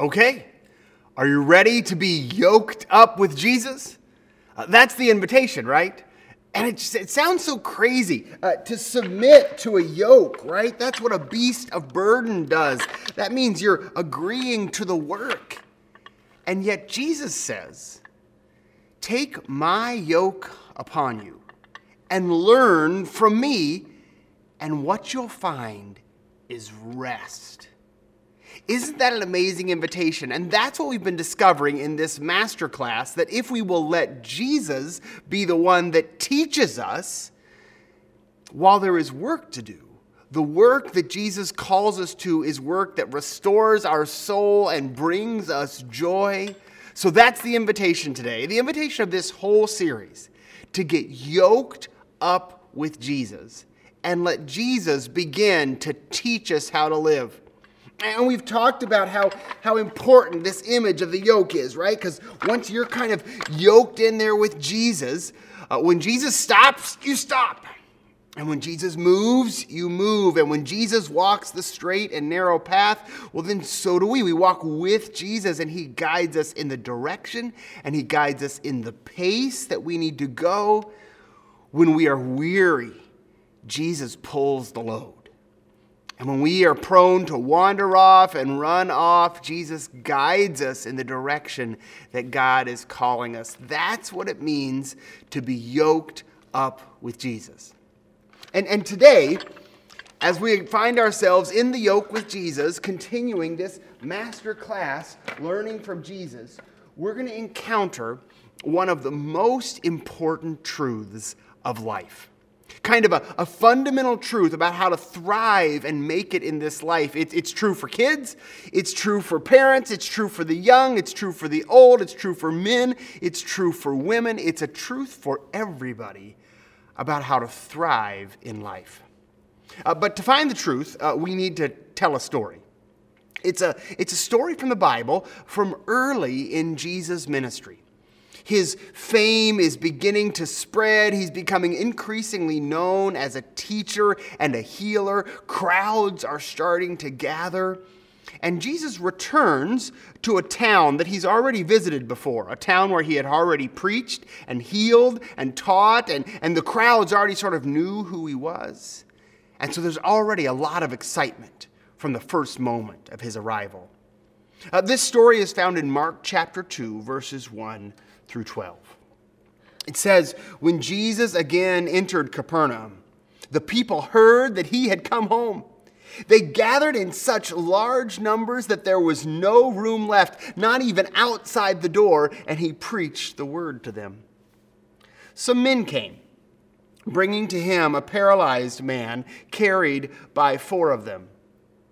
Okay, are you ready to be yoked up with Jesus? That's the invitation, right? And it sounds so crazy to submit to a yoke, right? That's what a beast of burden does. That means you're agreeing to the work. And yet Jesus says, take my yoke upon you and learn from me, and what you'll find is rest. Isn't that an amazing invitation? And that's what we've been discovering in this masterclass, that if we will let Jesus be the one that teaches us, while there is work to do, the work that Jesus calls us to is work that restores our soul and brings us joy. So that's the invitation today, the invitation of this whole series, to get yoked up with Jesus and let Jesus begin to teach us how to live. And we've talked about how important this image of the yoke is, right? Because once you're kind of yoked in there with Jesus, when Jesus stops, you stop. And when Jesus moves, you move. And when Jesus walks the straight and narrow path, well, then so do we. We walk with Jesus, and he guides us in the direction, and he guides us in the pace that we need to go. When we are weary, Jesus pulls the load. And when we are prone to wander off and run off, Jesus guides us in the direction that God is calling us. That's what it means to be yoked up with Jesus. And today, as we find ourselves in the yoke with Jesus, continuing this master class, learning from Jesus, we're going to encounter one of the most important truths of life. Kind of a fundamental truth about how to thrive and make it in this life. It's true for kids, it's true for parents, it's true for the young, it's true for the old, it's true for men, it's true for women. It's a truth for everybody about how to thrive in life. But to find the truth, we need to tell a story. It's a story from the Bible from early in Jesus' ministry. His fame is beginning to spread. He's becoming increasingly known as a teacher and a healer. Crowds are starting to gather. And Jesus returns to a town that he's already visited before, a town where he had already preached and healed and taught, and the crowds already sort of knew who he was. And so there's already a lot of excitement from the first moment of his arrival. This story is found in Mark chapter 2, verses 1 through 12. It says, when Jesus again entered Capernaum, the people heard that he had come home. They gathered in such large numbers that there was no room left, not even outside the door, and he preached the word to them. Some men came, bringing to him a paralyzed man carried by 4 of them.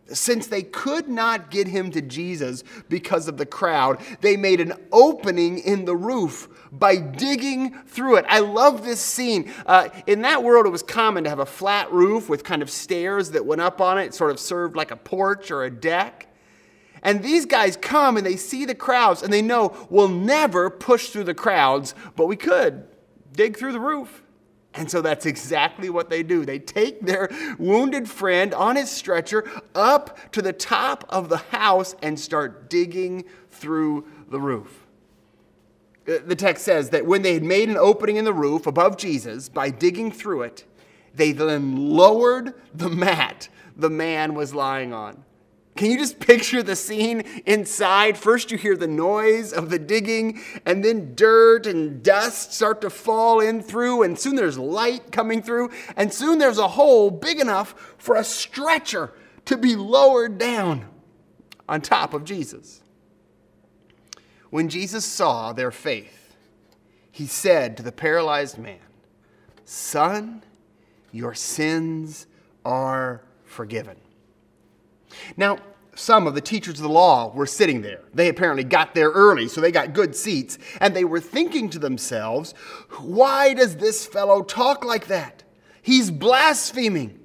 Since they could not get him to Jesus because of the crowd, they made an opening in the roof by digging through it. I love this scene. In that world, it was common to have a flat roof with kind of stairs that went up on it. It sort of served like a porch or a deck. And these guys come and they see the crowds, and they know we'll never push through the crowds, but we could dig through the roof. And so that's exactly what they do. They take their wounded friend on his stretcher up to the top of the house and start digging through the roof. The text says that when they had made an opening in the roof above Jesus by digging through it, they then lowered the mat the man was lying on. Can you just picture the scene inside? First you hear the noise of the digging, and then dirt and dust start to fall in through, and soon there's light coming through, and soon there's a hole big enough for a stretcher to be lowered down on top of Jesus. When Jesus saw their faith, he said to the paralyzed man, "Son, your sins are forgiven." Now, some of the teachers of the law were sitting there. They apparently got there early, so they got good seats. And they were thinking to themselves, why does this fellow talk like that? He's blaspheming.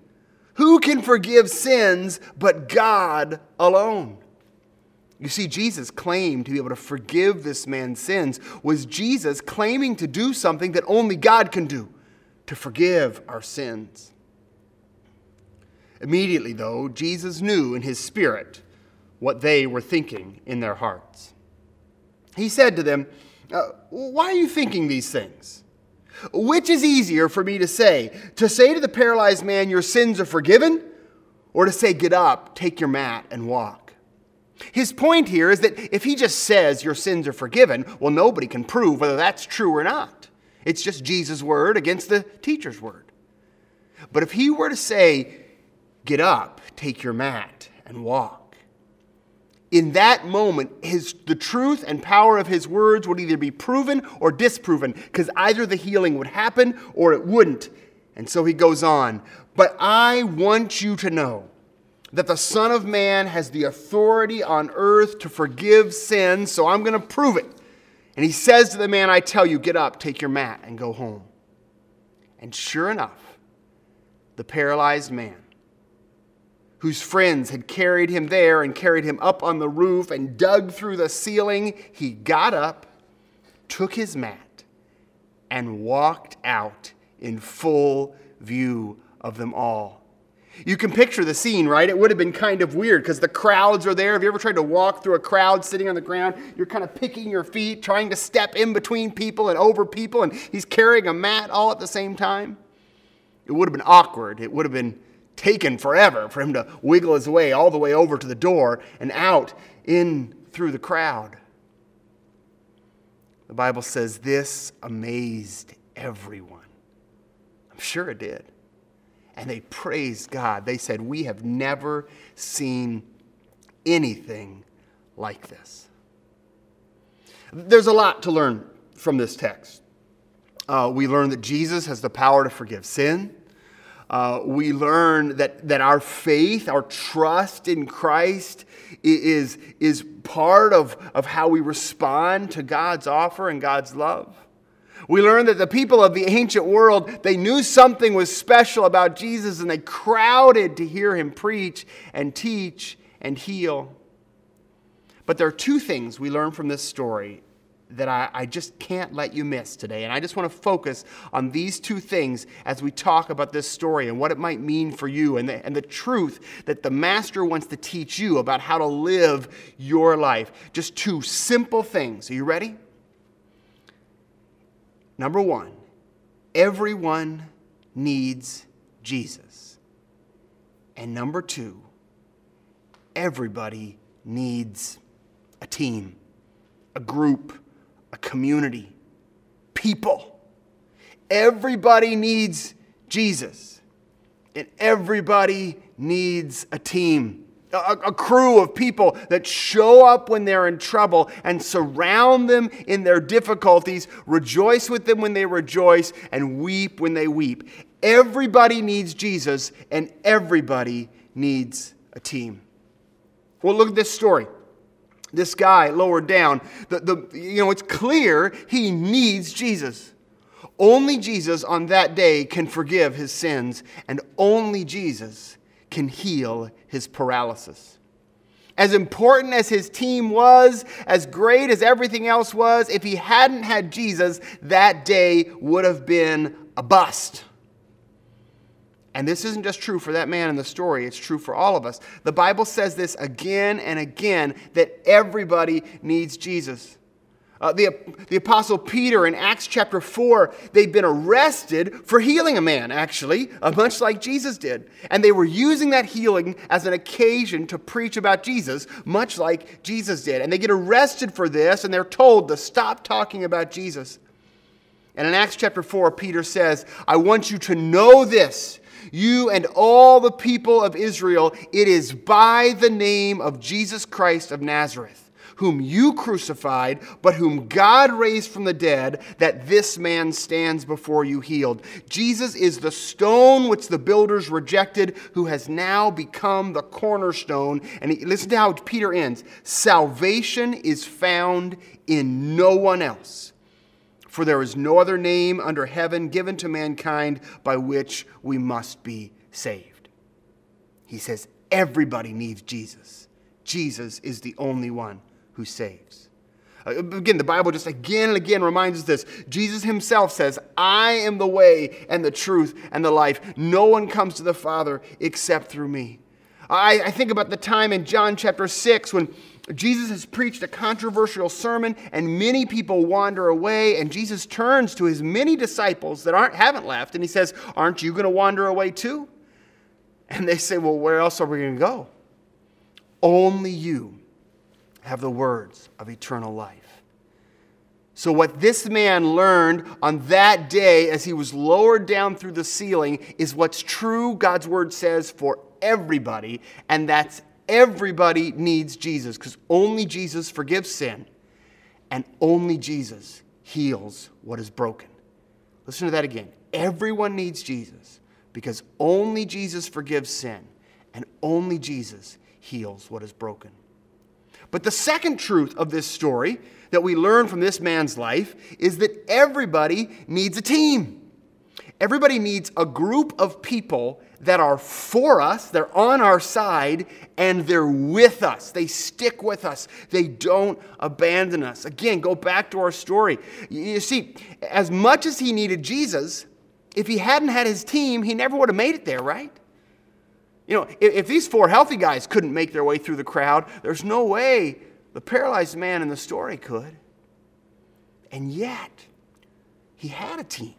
Who can forgive sins but God alone? You see, Jesus' claim to be able to forgive this man's sins was Jesus claiming to do something that only God can do, to forgive our sins. Immediately, though, Jesus knew in his spirit what they were thinking in their hearts. He said to them, "Why are you thinking these things? Which is easier for me to say to the paralyzed man, 'Your sins are forgiven,' or to say, 'Get up, take your mat, and walk'?" His point here is that if he just says your sins are forgiven, well, nobody can prove whether that's true or not. It's just Jesus' word against the teacher's word. But if he were to say, "Get up, take your mat, and walk," in that moment, the truth and power of his words would either be proven or disproven, because either the healing would happen or it wouldn't. And so he goes on, "But I want you to know that the Son of Man has the authority on earth to forgive sins, so I'm going to prove it." And he says to the man, "I tell you, get up, take your mat, and go home." And sure enough, the paralyzed man, whose friends had carried him there and carried him up on the roof and dug through the ceiling, he got up, took his mat, and walked out in full view of them all. You can picture the scene, right? It would have been kind of weird because the crowds are there. Have you ever tried to walk through a crowd sitting on the ground? You're kind of picking your feet, trying to step in between people and over people, and he's carrying a mat all at the same time. It would have been awkward. It would have been taken forever for him to wiggle his way all the way over to the door and out in through the crowd. The Bible says this amazed everyone. I'm sure it did. And they praised God. They said, "We have never seen anything like this." There's a lot to learn from this text. We learn that Jesus has the power to forgive sin. We learn that our faith, our trust in Christ is part of how we respond to God's offer and God's love. We learn that the people of the ancient world, they knew something was special about Jesus, and they crowded to hear him preach and teach and heal. But there are two things we learn from this story that I just can't let you miss today. And I just want to focus on these two things as we talk about this story and what it might mean for you, and the truth that the Master wants to teach you about how to live your life. Just two simple things. Are you ready? Number one, everyone needs Jesus. And number two, everybody needs a team, a group, a community, people. Everybody needs Jesus, and everybody needs a team, a crew of people that show up when they're in trouble and surround them in their difficulties, rejoice with them when they rejoice, and weep when they weep. Everybody needs Jesus, and everybody needs a team. Well, look at this story. This guy lower down, it's clear he needs Jesus. Only Jesus on that day can forgive his sins, and only Jesus can heal his paralysis. As important as his team was, as great as everything else was, if he hadn't had Jesus, that day would have been a bust. And this isn't just true for that man in the story, it's true for all of us. The Bible says this again and again, that everybody needs Jesus. The Apostle Peter in Acts chapter 4, they'd been arrested for healing a man, actually, much like Jesus did. And they were using that healing as an occasion to preach about Jesus, much like Jesus did. And they get arrested for this, and they're told to stop talking about Jesus. And in Acts chapter 4, Peter says, "I want you to know this, you and all the people of Israel, it is by the name of Jesus Christ of Nazareth, whom you crucified, but whom God raised from the dead, that this man stands before you healed. Jesus is the stone which the builders rejected, who has now become the cornerstone." And listen to how Peter ends. "Salvation is found in no one else, for there is no other name under heaven given to mankind by which we must be saved." He says everybody needs Jesus. Jesus is the only one who saves. Again, the Bible just again and again reminds us this. Jesus himself says, "I am the way and the truth and the life. No one comes to the Father except through me." I think about the time in John chapter 6 when Jesus has preached a controversial sermon and many people wander away, and Jesus turns to his many disciples that haven't left, and he says, "Aren't you going to wander away too?" And they say, "Well, where else are we going to go? Only you have the words of eternal life." So what this man learned on that day as he was lowered down through the ceiling is what's true, God's word says, for everybody, and that's everybody needs Jesus, because only Jesus forgives sin, and only Jesus heals what is broken. Listen to that again. Everyone needs Jesus, because only Jesus forgives sin, and only Jesus heals what is broken. But the second truth of this story that we learn from this man's life is that everybody needs a team. Everybody needs a group of people that are for us, they're on our side, and they're with us. They stick with us. They don't abandon us. Again, go back to our story. You see, as much as he needed Jesus, if he hadn't had his team, he never would have made it there, right? You know, if these four healthy guys couldn't make their way through the crowd, there's no way the paralyzed man in the story could. And yet, he had a team.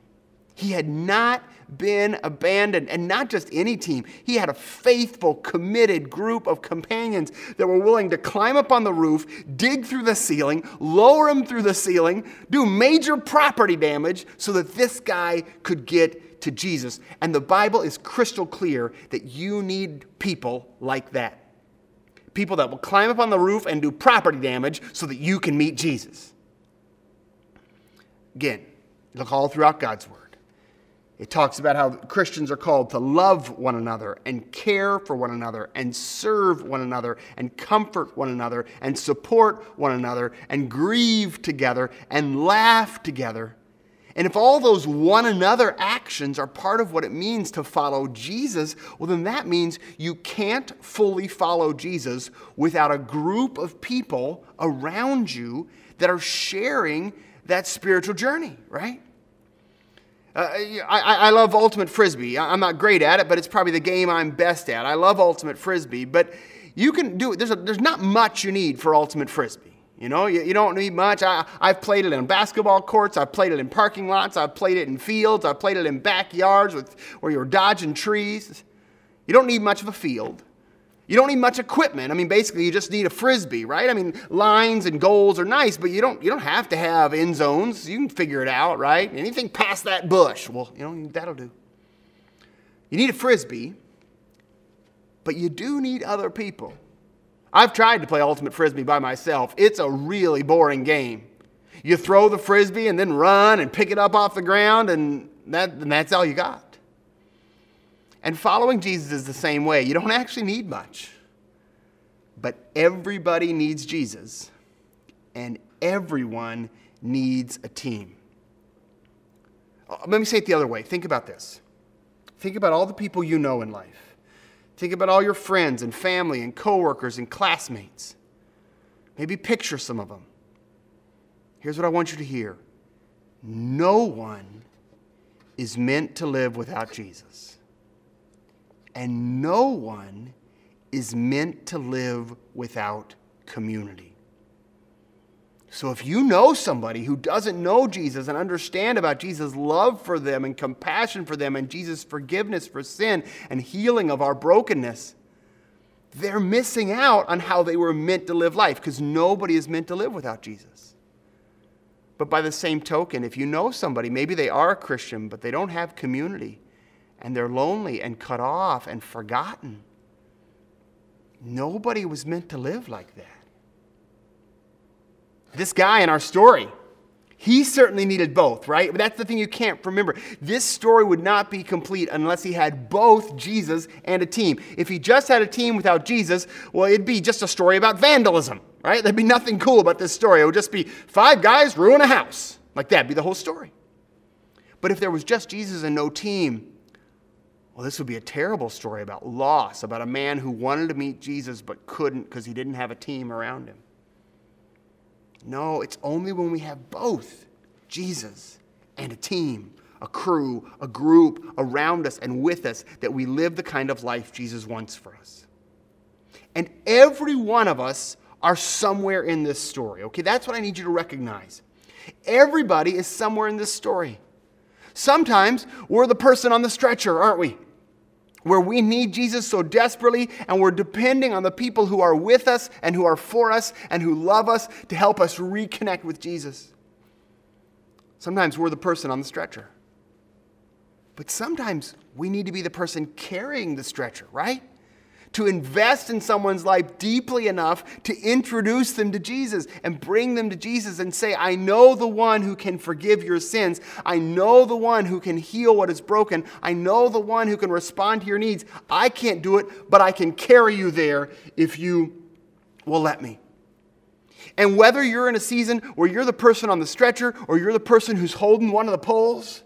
He had not been abandoned, and not just any team. He had a faithful, committed group of companions that were willing to climb up on the roof, dig through the ceiling, lower him through the ceiling, do major property damage so that this guy could get to Jesus. And the Bible is crystal clear that you need people like that. People that will climb up on the roof and do property damage so that you can meet Jesus. Again, look all throughout God's word. It talks about how Christians are called to love one another and care for one another and serve one another and comfort one another and support one another and grieve together and laugh together. And if all those one another actions are part of what it means to follow Jesus, well, then that means you can't fully follow Jesus without a group of people around you that are sharing that spiritual journey, right? I love Ultimate Frisbee. I'm not great at it, but it's probably the game I'm best at. I love Ultimate Frisbee, but you can do it. There's not much you need for Ultimate Frisbee. You know, you don't need much. I've played it in basketball courts. I've played it in parking lots. I've played it in fields. I've played it in backyards where you're dodging trees. You don't need much of a field. You don't need much equipment. I mean, basically, you just need a Frisbee, right? I mean, lines and goals are nice, but you don't have to have end zones. You can figure it out, right? Anything past that bush, well, you know, that'll do. You need a Frisbee, but you do need other people. I've tried to play Ultimate Frisbee by myself. It's a really boring game. You throw the Frisbee and then run and pick it up off the ground, and that's all you got. And following Jesus is the same way. You don't actually need much. But everybody needs Jesus, and everyone needs a team. Let me say it the other way. Think about this. Think about all the people you know in life. Think about all your friends and family and coworkers and classmates. Maybe picture some of them. Here's what I want you to hear. No one is meant to live without Jesus. And no one is meant to live without community. So if you know somebody who doesn't know Jesus and understand about Jesus' love for them and compassion for them and Jesus' forgiveness for sin and healing of our brokenness, they're missing out on how they were meant to live life, because nobody is meant to live without Jesus. But by the same token, if you know somebody, maybe they are a Christian, but they don't have community, and they're lonely and cut off and forgotten. Nobody was meant to live like that. This guy in our story, he certainly needed both, right? But that's the thing you can't remember. This story would not be complete unless he had both Jesus and a team. If he just had a team without Jesus, well, it'd be just a story about vandalism, right? There'd be nothing cool about this story. It would just be five guys ruin a house. Like that'd be the whole story. But if there was just Jesus and no team, well, this would be a terrible story about loss, about a man who wanted to meet Jesus but couldn't because he didn't have a team around him. No, it's only when we have both Jesus and a team, a crew, a group around us and with us that we live the kind of life Jesus wants for us. And every one of us are somewhere in this story, okay? That's what I need you to recognize. Everybody is somewhere in this story. Sometimes we're the person on the stretcher, aren't we? Where we need Jesus so desperately, and we're depending on the people who are with us and who are for us and who love us to help us reconnect with Jesus. Sometimes we're the person on the stretcher. But sometimes we need to be the person carrying the stretcher, right? To invest in someone's life deeply enough to introduce them to Jesus and bring them to Jesus and say, I know the one who can forgive your sins. I know the one who can heal what is broken. I know the one who can respond to your needs. I can't do it, but I can carry you there if you will let me. And whether you're in a season where you're the person on the stretcher or you're the person who's holding one of the poles,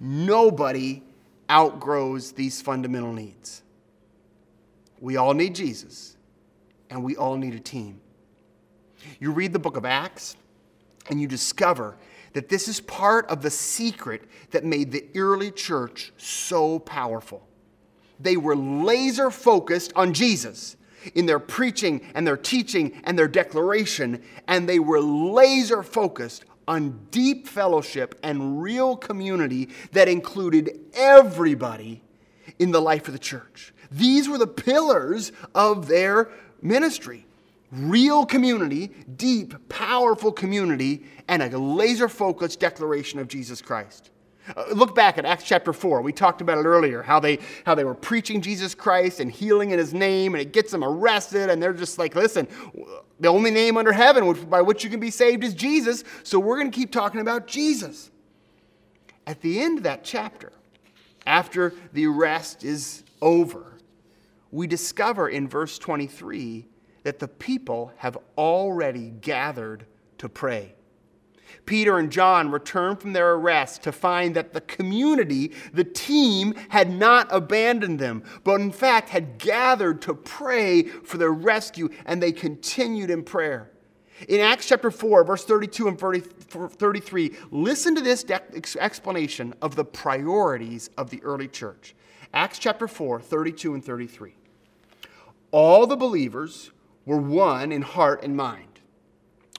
nobody outgrows these fundamental needs. We all need Jesus, and we all need a team. You read the book of Acts, and you discover that this is part of the secret that made the early church so powerful. They were laser focused on Jesus in their preaching and their teaching and their declaration, and they were laser focused on deep fellowship and real community that included everybody in the life of the church. These were the pillars of their ministry. Real community, deep, powerful community, and a laser-focused declaration of Jesus Christ. Look back at Acts chapter 4. We talked about it earlier, how they were preaching Jesus Christ and healing in his name, and it gets them arrested, and they're just like, listen, the only name under heaven by which you can be saved is Jesus, so we're going to keep talking about Jesus. At the end of that chapter, after the arrest is over, we discover in verse 23 that the people have already gathered to pray. Peter and John return from their arrest to find that the community, the team, had not abandoned them, but in fact had gathered to pray for their rescue, and they continued in prayer. In Acts chapter 4, verse 32 and 33, listen to this explanation of the priorities of the early church. Acts chapter 4, 32 and 33. All the believers were one in heart and mind.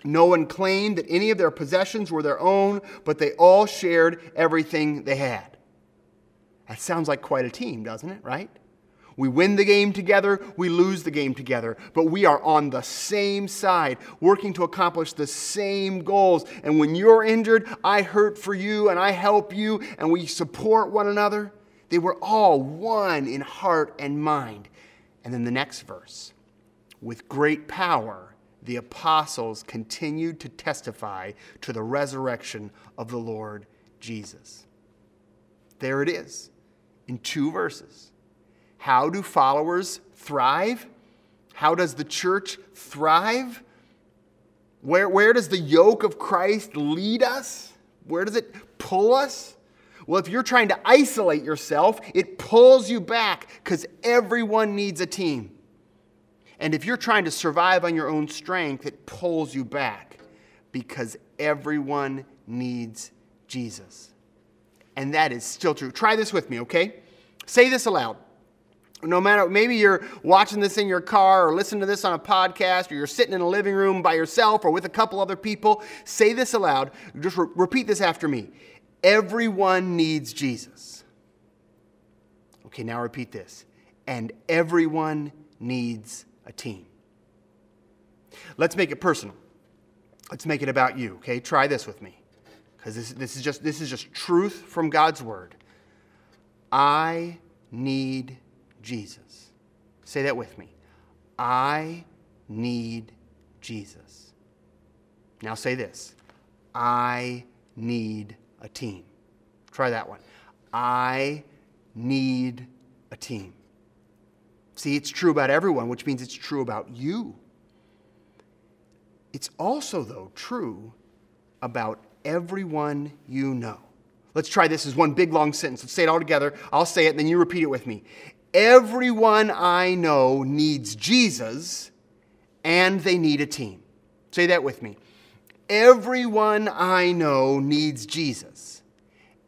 No one claimed that any of their possessions were their own, but they all shared everything they had. That sounds like quite a team, doesn't it, right? We win the game together, we lose the game together, but we are on the same side, working to accomplish the same goals. And when you're injured, I hurt for you, and I help you, and we support one another. They were all one in heart and mind. And then the next verse, with great power, the apostles continued to testify to the resurrection of the Lord Jesus. There it is, in two verses. How do followers thrive? How does the church thrive? Where does the yoke of Christ lead us? Where does it pull us? Well, if you're trying to isolate yourself, it pulls you back because everyone needs a team. And if you're trying to survive on your own strength, it pulls you back because everyone needs Jesus. And that is still true. Try this with me, okay? Say this aloud. No matter, maybe you're watching this in your car or listening to this on a podcast, or you're sitting in a living room by yourself or with a couple other people. Say this aloud. Just repeat this after me. Everyone needs Jesus. Okay, now repeat this. And everyone needs a team. Let's make it personal. Let's make it about you, okay? Try this with me, because this is just truth from God's word. I need Jesus. Say that with me. I need Jesus. Now say this. I need Jesus. A team. Try that one. I need a team. See, it's true about everyone, which means it's true about you. It's also, though, true about everyone you know. Let's try this as one big long sentence. Let's say it all together. I'll say it, and then you repeat it with me. Everyone I know needs Jesus, and they need a team. Say that with me. Everyone I know needs Jesus,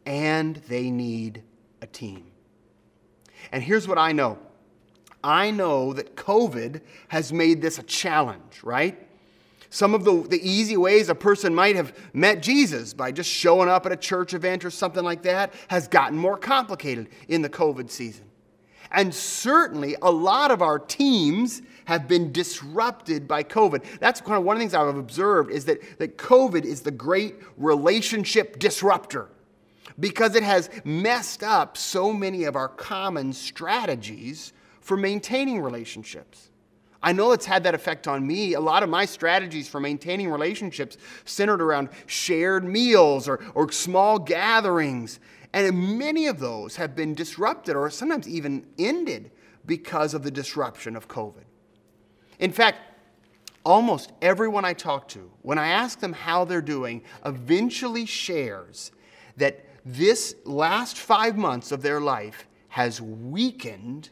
and they need a team. And here's what I know. I know that COVID has made this a challenge, right? Some of the easy ways a person might have met Jesus by just showing up at a church event or something like that has gotten more complicated in the COVID season. And certainly a lot of our teams have been disrupted by COVID. That's kind of one of the things I've observed is that COVID is the great relationship disruptor because it has messed up so many of our common strategies for maintaining relationships. I know it's had that effect on me. A lot of my strategies for maintaining relationships centered around shared meals or small gatherings. And many of those have been disrupted or sometimes even ended because of the disruption of COVID. In fact, almost everyone I talk to, when I ask them how they're doing, eventually shares that this last 5 months of their life has weakened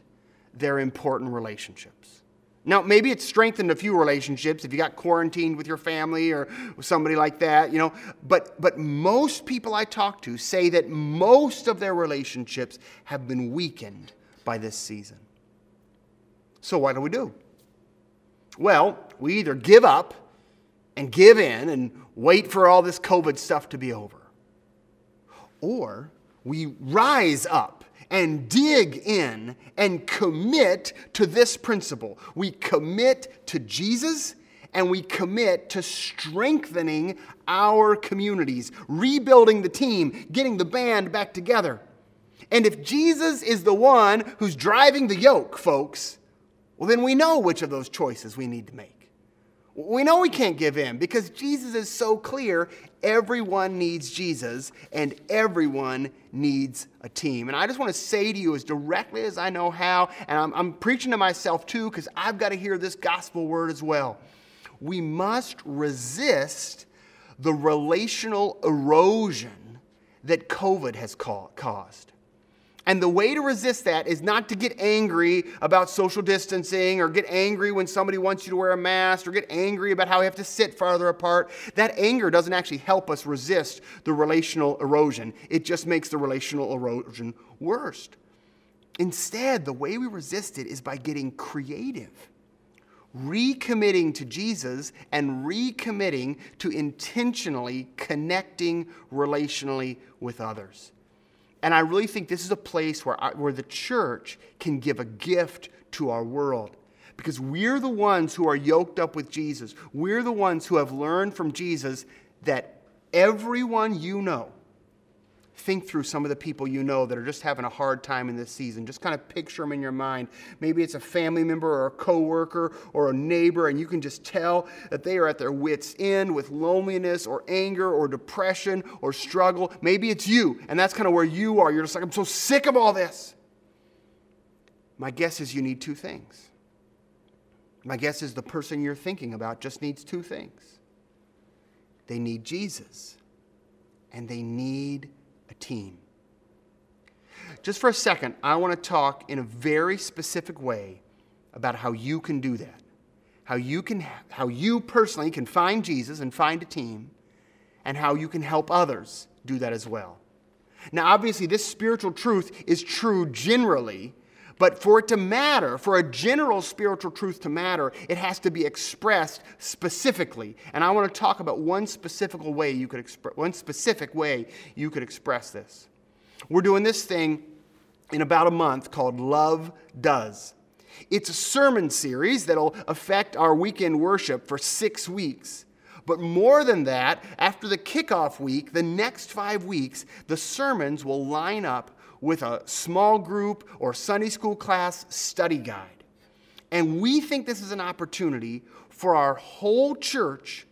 their important relationships. Now, maybe it's strengthened a few relationships if you got quarantined with your family or somebody like that, you know. But most people I talk to say that most of their relationships have been weakened by this season. So what do? Well, we either give up and give in and wait for all this COVID stuff to be over, or we rise up and dig in and commit to this principle. We commit to Jesus and we commit to strengthening our communities, rebuilding the team, getting the band back together. And if Jesus is the one who's driving the yoke, folks, well, then we know which of those choices we need to make. We know we can't give in because Jesus is so clear. Everyone needs Jesus and everyone needs a team. And I just want to say to you as directly as I know how, and I'm preaching to myself too because I've got to hear this gospel word as well. We must resist the relational erosion that COVID has caused. And the way to resist that is not to get angry about social distancing or get angry when somebody wants you to wear a mask or get angry about how we have to sit farther apart. That anger doesn't actually help us resist the relational erosion. It just makes the relational erosion worse. Instead, the way we resist it is by getting creative, recommitting to Jesus and recommitting to intentionally connecting relationally with others. And I really think this is a place where the church can give a gift to our world because we're the ones who are yoked up with Jesus. We're the ones who have learned from Jesus that everyone you know, think through some of the people you know that are just having a hard time in this season. Just kind of picture them in your mind. Maybe it's a family member or a coworker or a neighbor, and you can just tell that they are at their wits' end with loneliness or anger or depression or struggle. Maybe it's you, and that's kind of where you are. You're just like, I'm so sick of all this. My guess is you need two things. My guess is the person you're thinking about just needs two things. They need Jesus, and they need team. Just for a second, I want to talk in a very specific way about how you can do that. How you personally can find Jesus and find a team, and how you can help others do that as well. Now, obviously, this spiritual truth is true generally, but for it to matter, for a general spiritual truth to matter, it has to be expressed specifically. And I want to talk about one specific way you could express this. We're doing this thing in about a month called Love Does. It's a sermon series that'll affect our weekend worship for 6 weeks. But more than that, after the kickoff week, the next 5 weeks, the sermons will line up with a small group or Sunday school class study guide. And we think this is an opportunity for our whole church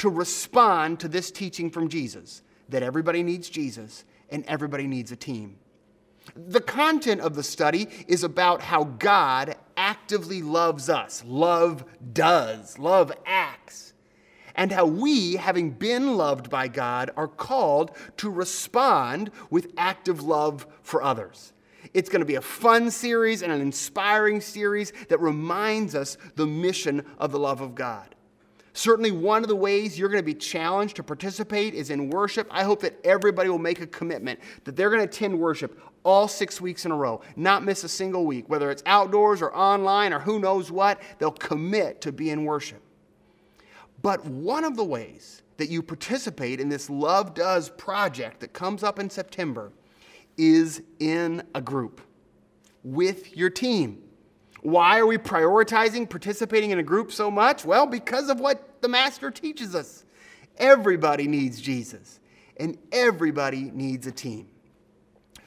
to respond to this teaching from Jesus, that everybody needs Jesus and everybody needs a team. The content of the study is about how God actively loves us. Love does, love acts. And how we, having been loved by God, are called to respond with active love for others. It's going to be a fun series and an inspiring series that reminds us the mission of the love of God. Certainly one of the ways you're going to be challenged to participate is in worship. I hope that everybody will make a commitment that they're going to attend worship all 6 weeks in a row, not miss a single week, whether it's outdoors or online or who knows what, they'll commit to be in worship. But one of the ways that you participate in this Love Does project that comes up in September is in a group with your team. Why are we prioritizing participating in a group so much? Well, because of what the Master teaches us. Everybody needs Jesus, and everybody needs a team.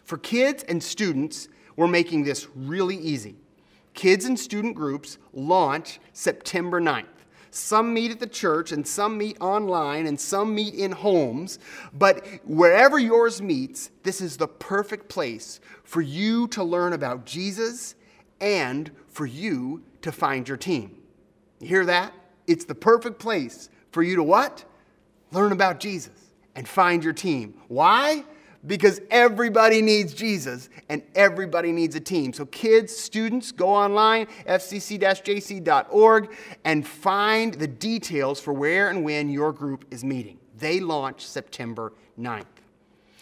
For kids and students, we're making this really easy. Kids and student groups launch September 9th. Some meet at the church, and some meet online, and some meet in homes. But wherever yours meets, this is the perfect place for you to learn about Jesus and for you to find your team. You hear that? It's the perfect place for you to what? Learn about Jesus and find your team. Why? Because everybody needs Jesus and everybody needs a team. So kids, students, go online, fcc-jc.org, and find the details for where and when your group is meeting. They launch September 9th.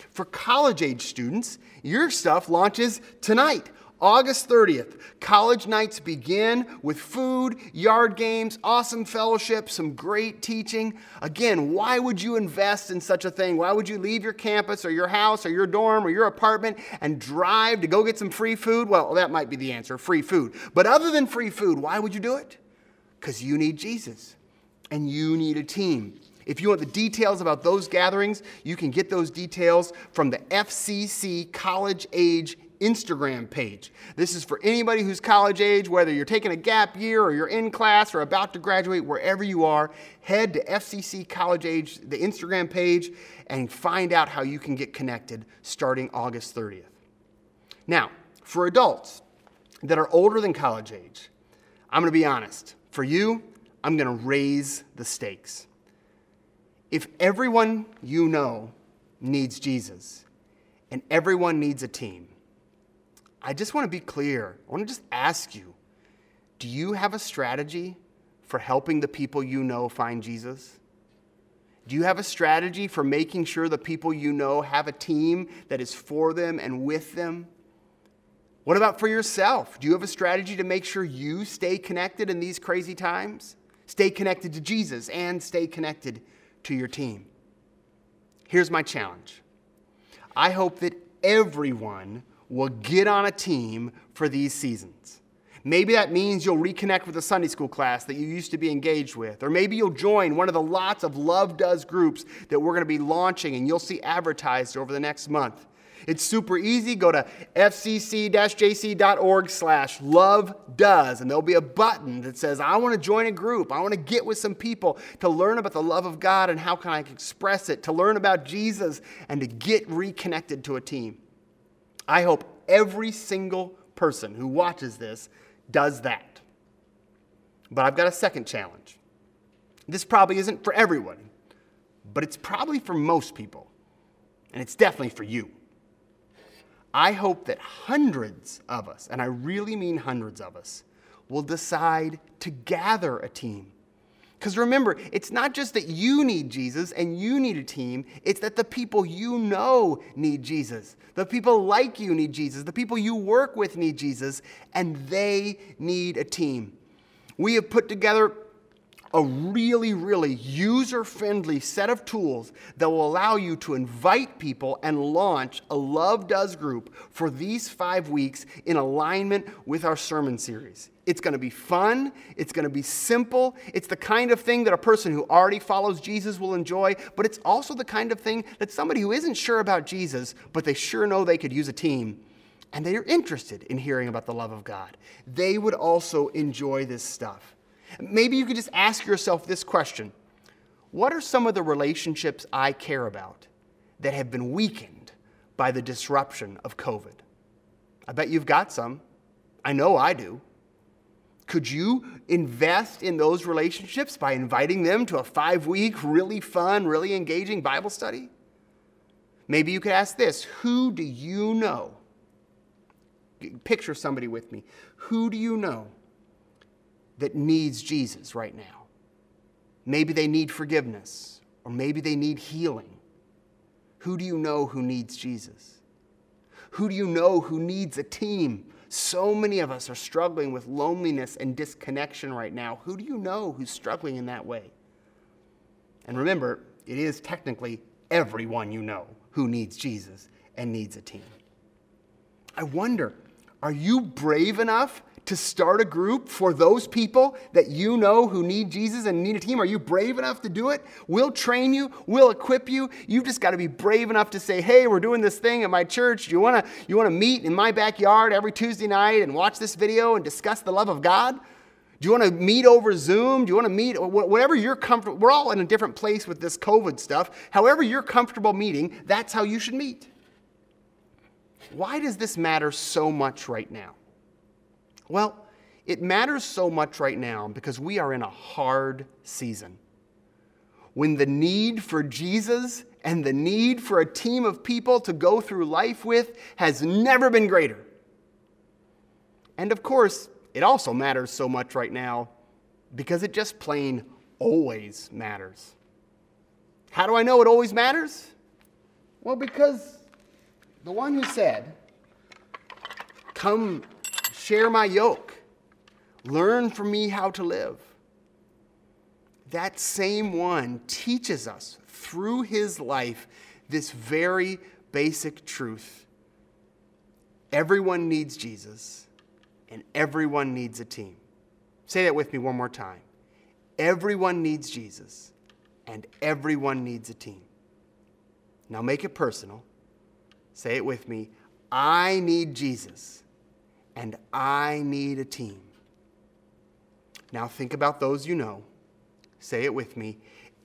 For college-age students, your stuff launches tonight, August 30th. College nights begin with food, yard games, awesome fellowship, some great teaching. Again, why would you invest in such a thing? Why would you leave your campus or your house or your dorm or your apartment and drive to go get some free food? Well, that might be the answer, free food. But other than free food, why would you do it? Because you need Jesus and you need a team. If you want the details about those gatherings, you can get those details from the FCC College Age Instagram page. This is for anybody who's college age, whether you're taking a gap year or you're in class or about to graduate, wherever you are, head to FCC College Age, the Instagram page, and find out how you can get connected starting August 30th. Now, for adults that are older than college age, I'm going to be honest. For you, I'm going to raise the stakes. If everyone you know needs Jesus and everyone needs a team, I just want to be clear. I want to just ask you, do you have a strategy for helping the people you know find Jesus? Do you have a strategy for making sure the people you know have a team that is for them and with them? What about for yourself? Do you have a strategy to make sure you stay connected in these crazy times? Stay connected to Jesus and stay connected to your team. Here's my challenge. I hope that everyone will get on a team for these seasons. Maybe that means you'll reconnect with a Sunday school class that you used to be engaged with, or maybe you'll join one of the lots of Love Does groups that we're going to be launching and you'll see advertised over the next month. It's super easy. Go to fcc-jc.org/LoveDoes, and there'll be a button that says, I want to join a group. I want to get with some people to learn about the love of God and how can I express it, to learn about Jesus and to get reconnected to a team. I hope every single person who watches this does that. But I've got a second challenge. This probably isn't for everyone, but it's probably for most people. And it's definitely for you. I hope that hundreds of us, and I really mean hundreds of us, will decide to gather a team. Because remember, it's not just that you need Jesus and you need a team. It's that the people you know need Jesus. The people like you need Jesus. The people you work with need Jesus. And they need a team. We have put together a really, really user-friendly set of tools that will allow you to invite people and launch a Love Does group for these 5 weeks in alignment with our sermon series. It's going to be fun. It's going to be simple. It's the kind of thing that a person who already follows Jesus will enjoy, but it's also the kind of thing that somebody who isn't sure about Jesus, but they sure know they could use a team, and they are interested in hearing about the love of God, they would also enjoy this stuff. Maybe you could just ask yourself this question. What are some of the relationships I care about that have been weakened by the disruption of COVID? I bet you've got some. I know I do. Could you invest in those relationships by inviting them to a 5-week, really fun, really engaging Bible study? Maybe you could ask this. Who do you know? Picture somebody with me. Who do you know that needs Jesus right now? Maybe they need forgiveness, or maybe they need healing. Who do you know who needs Jesus? Who do you know who needs a team? So many of us are struggling with loneliness and disconnection right now. Who do you know who's struggling in that way? And remember, it is technically everyone you know who needs Jesus and needs a team. I wonder, are you brave enough to start a group for those people that you know who need Jesus and need a team? Are you brave enough to do it? We'll train you. We'll equip you. You've just got to be brave enough to say, hey, we're doing this thing at my church. Do you want to meet in my backyard every Tuesday night and watch this video and discuss the love of God? Do you want to meet over Zoom? Do you want to meet whatever you're comfortable? We're all in a different place with this COVID stuff. However you're comfortable meeting, that's how you should meet. Why does this matter so much right now? Well, it matters so much right now because we are in a hard season. When the need for Jesus and the need for a team of people to go through life with has never been greater. And of course, it also matters so much right now because it just plain always matters. How do I know it always matters? Well, because the one who said, come share my yoke, learn from me how to live, that same one teaches us through his life this very basic truth. Everyone needs Jesus and everyone needs a team. Say that with me one more time. Everyone needs Jesus and everyone needs a team. Now make it personal. Say it with me. I need Jesus, and I need a team. Now think about those you know. Say it with me.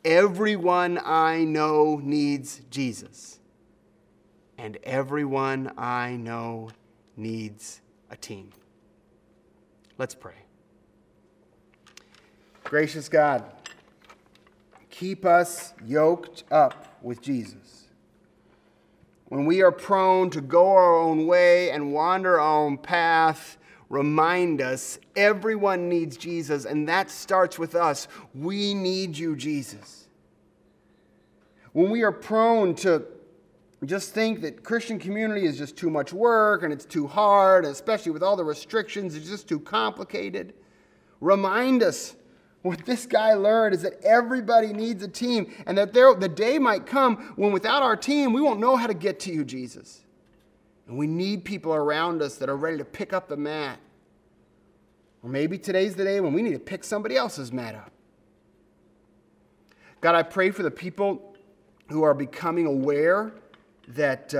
Everyone I know needs Jesus, and everyone I know needs a team. Let's pray. Gracious God, keep us yoked up with Jesus. When we are prone to go our own way and wander our own path, remind us everyone needs Jesus, and that starts with us. We need you, Jesus. When we are prone to just think that Christian community is just too much work and it's too hard, especially with all the restrictions, it's just too complicated, remind us what this guy learned is that everybody needs a team, and that the day might come when without our team, we won't know how to get to you, Jesus. And we need people around us that are ready to pick up the mat. Or maybe today's the day when we need to pick somebody else's mat up. God, I pray for the people who are becoming aware that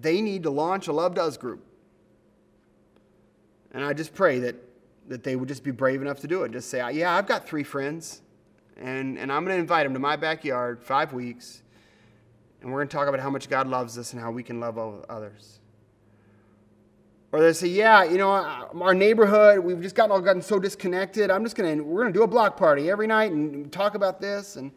they need to launch a Love Does group. And I just pray that they would just be brave enough to do it. Just say, yeah, I've got 3 friends, and I'm going to invite them to my backyard 5 weeks, and we're going to talk about how much God loves us and how we can love others. Or they say, yeah, you know, our neighborhood, we've just gotten so disconnected. We're going to do a block party every night and talk about this. And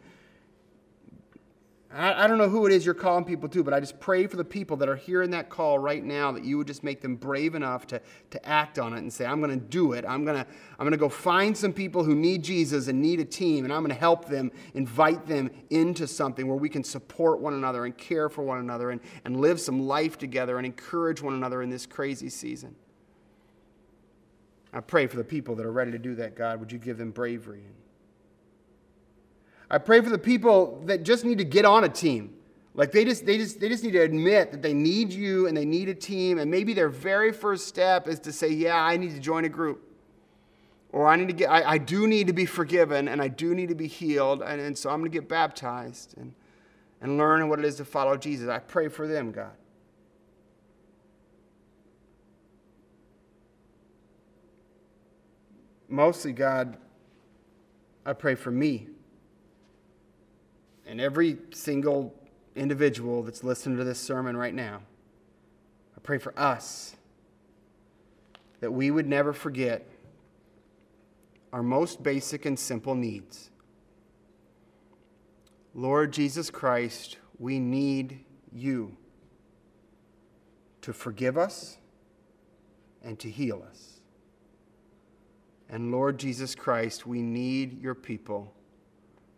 I don't know who it is you're calling people to, but I just pray for the people that are hearing that call right now that you would just make them brave enough to act on it and say, I'm going to do it. I'm going to go find some people who need Jesus and need a team, and I'm going to help them, invite them into something where we can support one another and care for one another and live some life together and encourage one another in this crazy season. I pray for the people that are ready to do that, God. Would you give them bravery? I pray for the people that just need to get on a team. Like they just need to admit that they need you and they need a team, and maybe their very first step is to say, yeah, I need to join a group. Or I do need to be forgiven, and I do need to be healed, and so I'm going to get baptized and learn what it is to follow Jesus. I pray for them, God. Mostly, God, I pray for me. And every single individual that's listening to this sermon right now, I pray for us that we would never forget our most basic and simple needs. Lord Jesus Christ, we need you to forgive us and to heal us. And Lord Jesus Christ, we need your people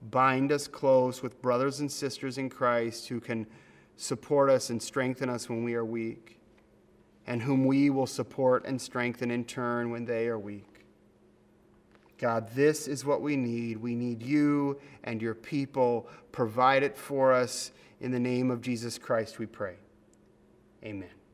bind us close with brothers and sisters in Christ who can support us and strengthen us when we are weak, and whom we will support and strengthen in turn when they are weak. God, this is what we need. We need you and your people. Provide it for us. In the name of Jesus Christ, we pray. Amen.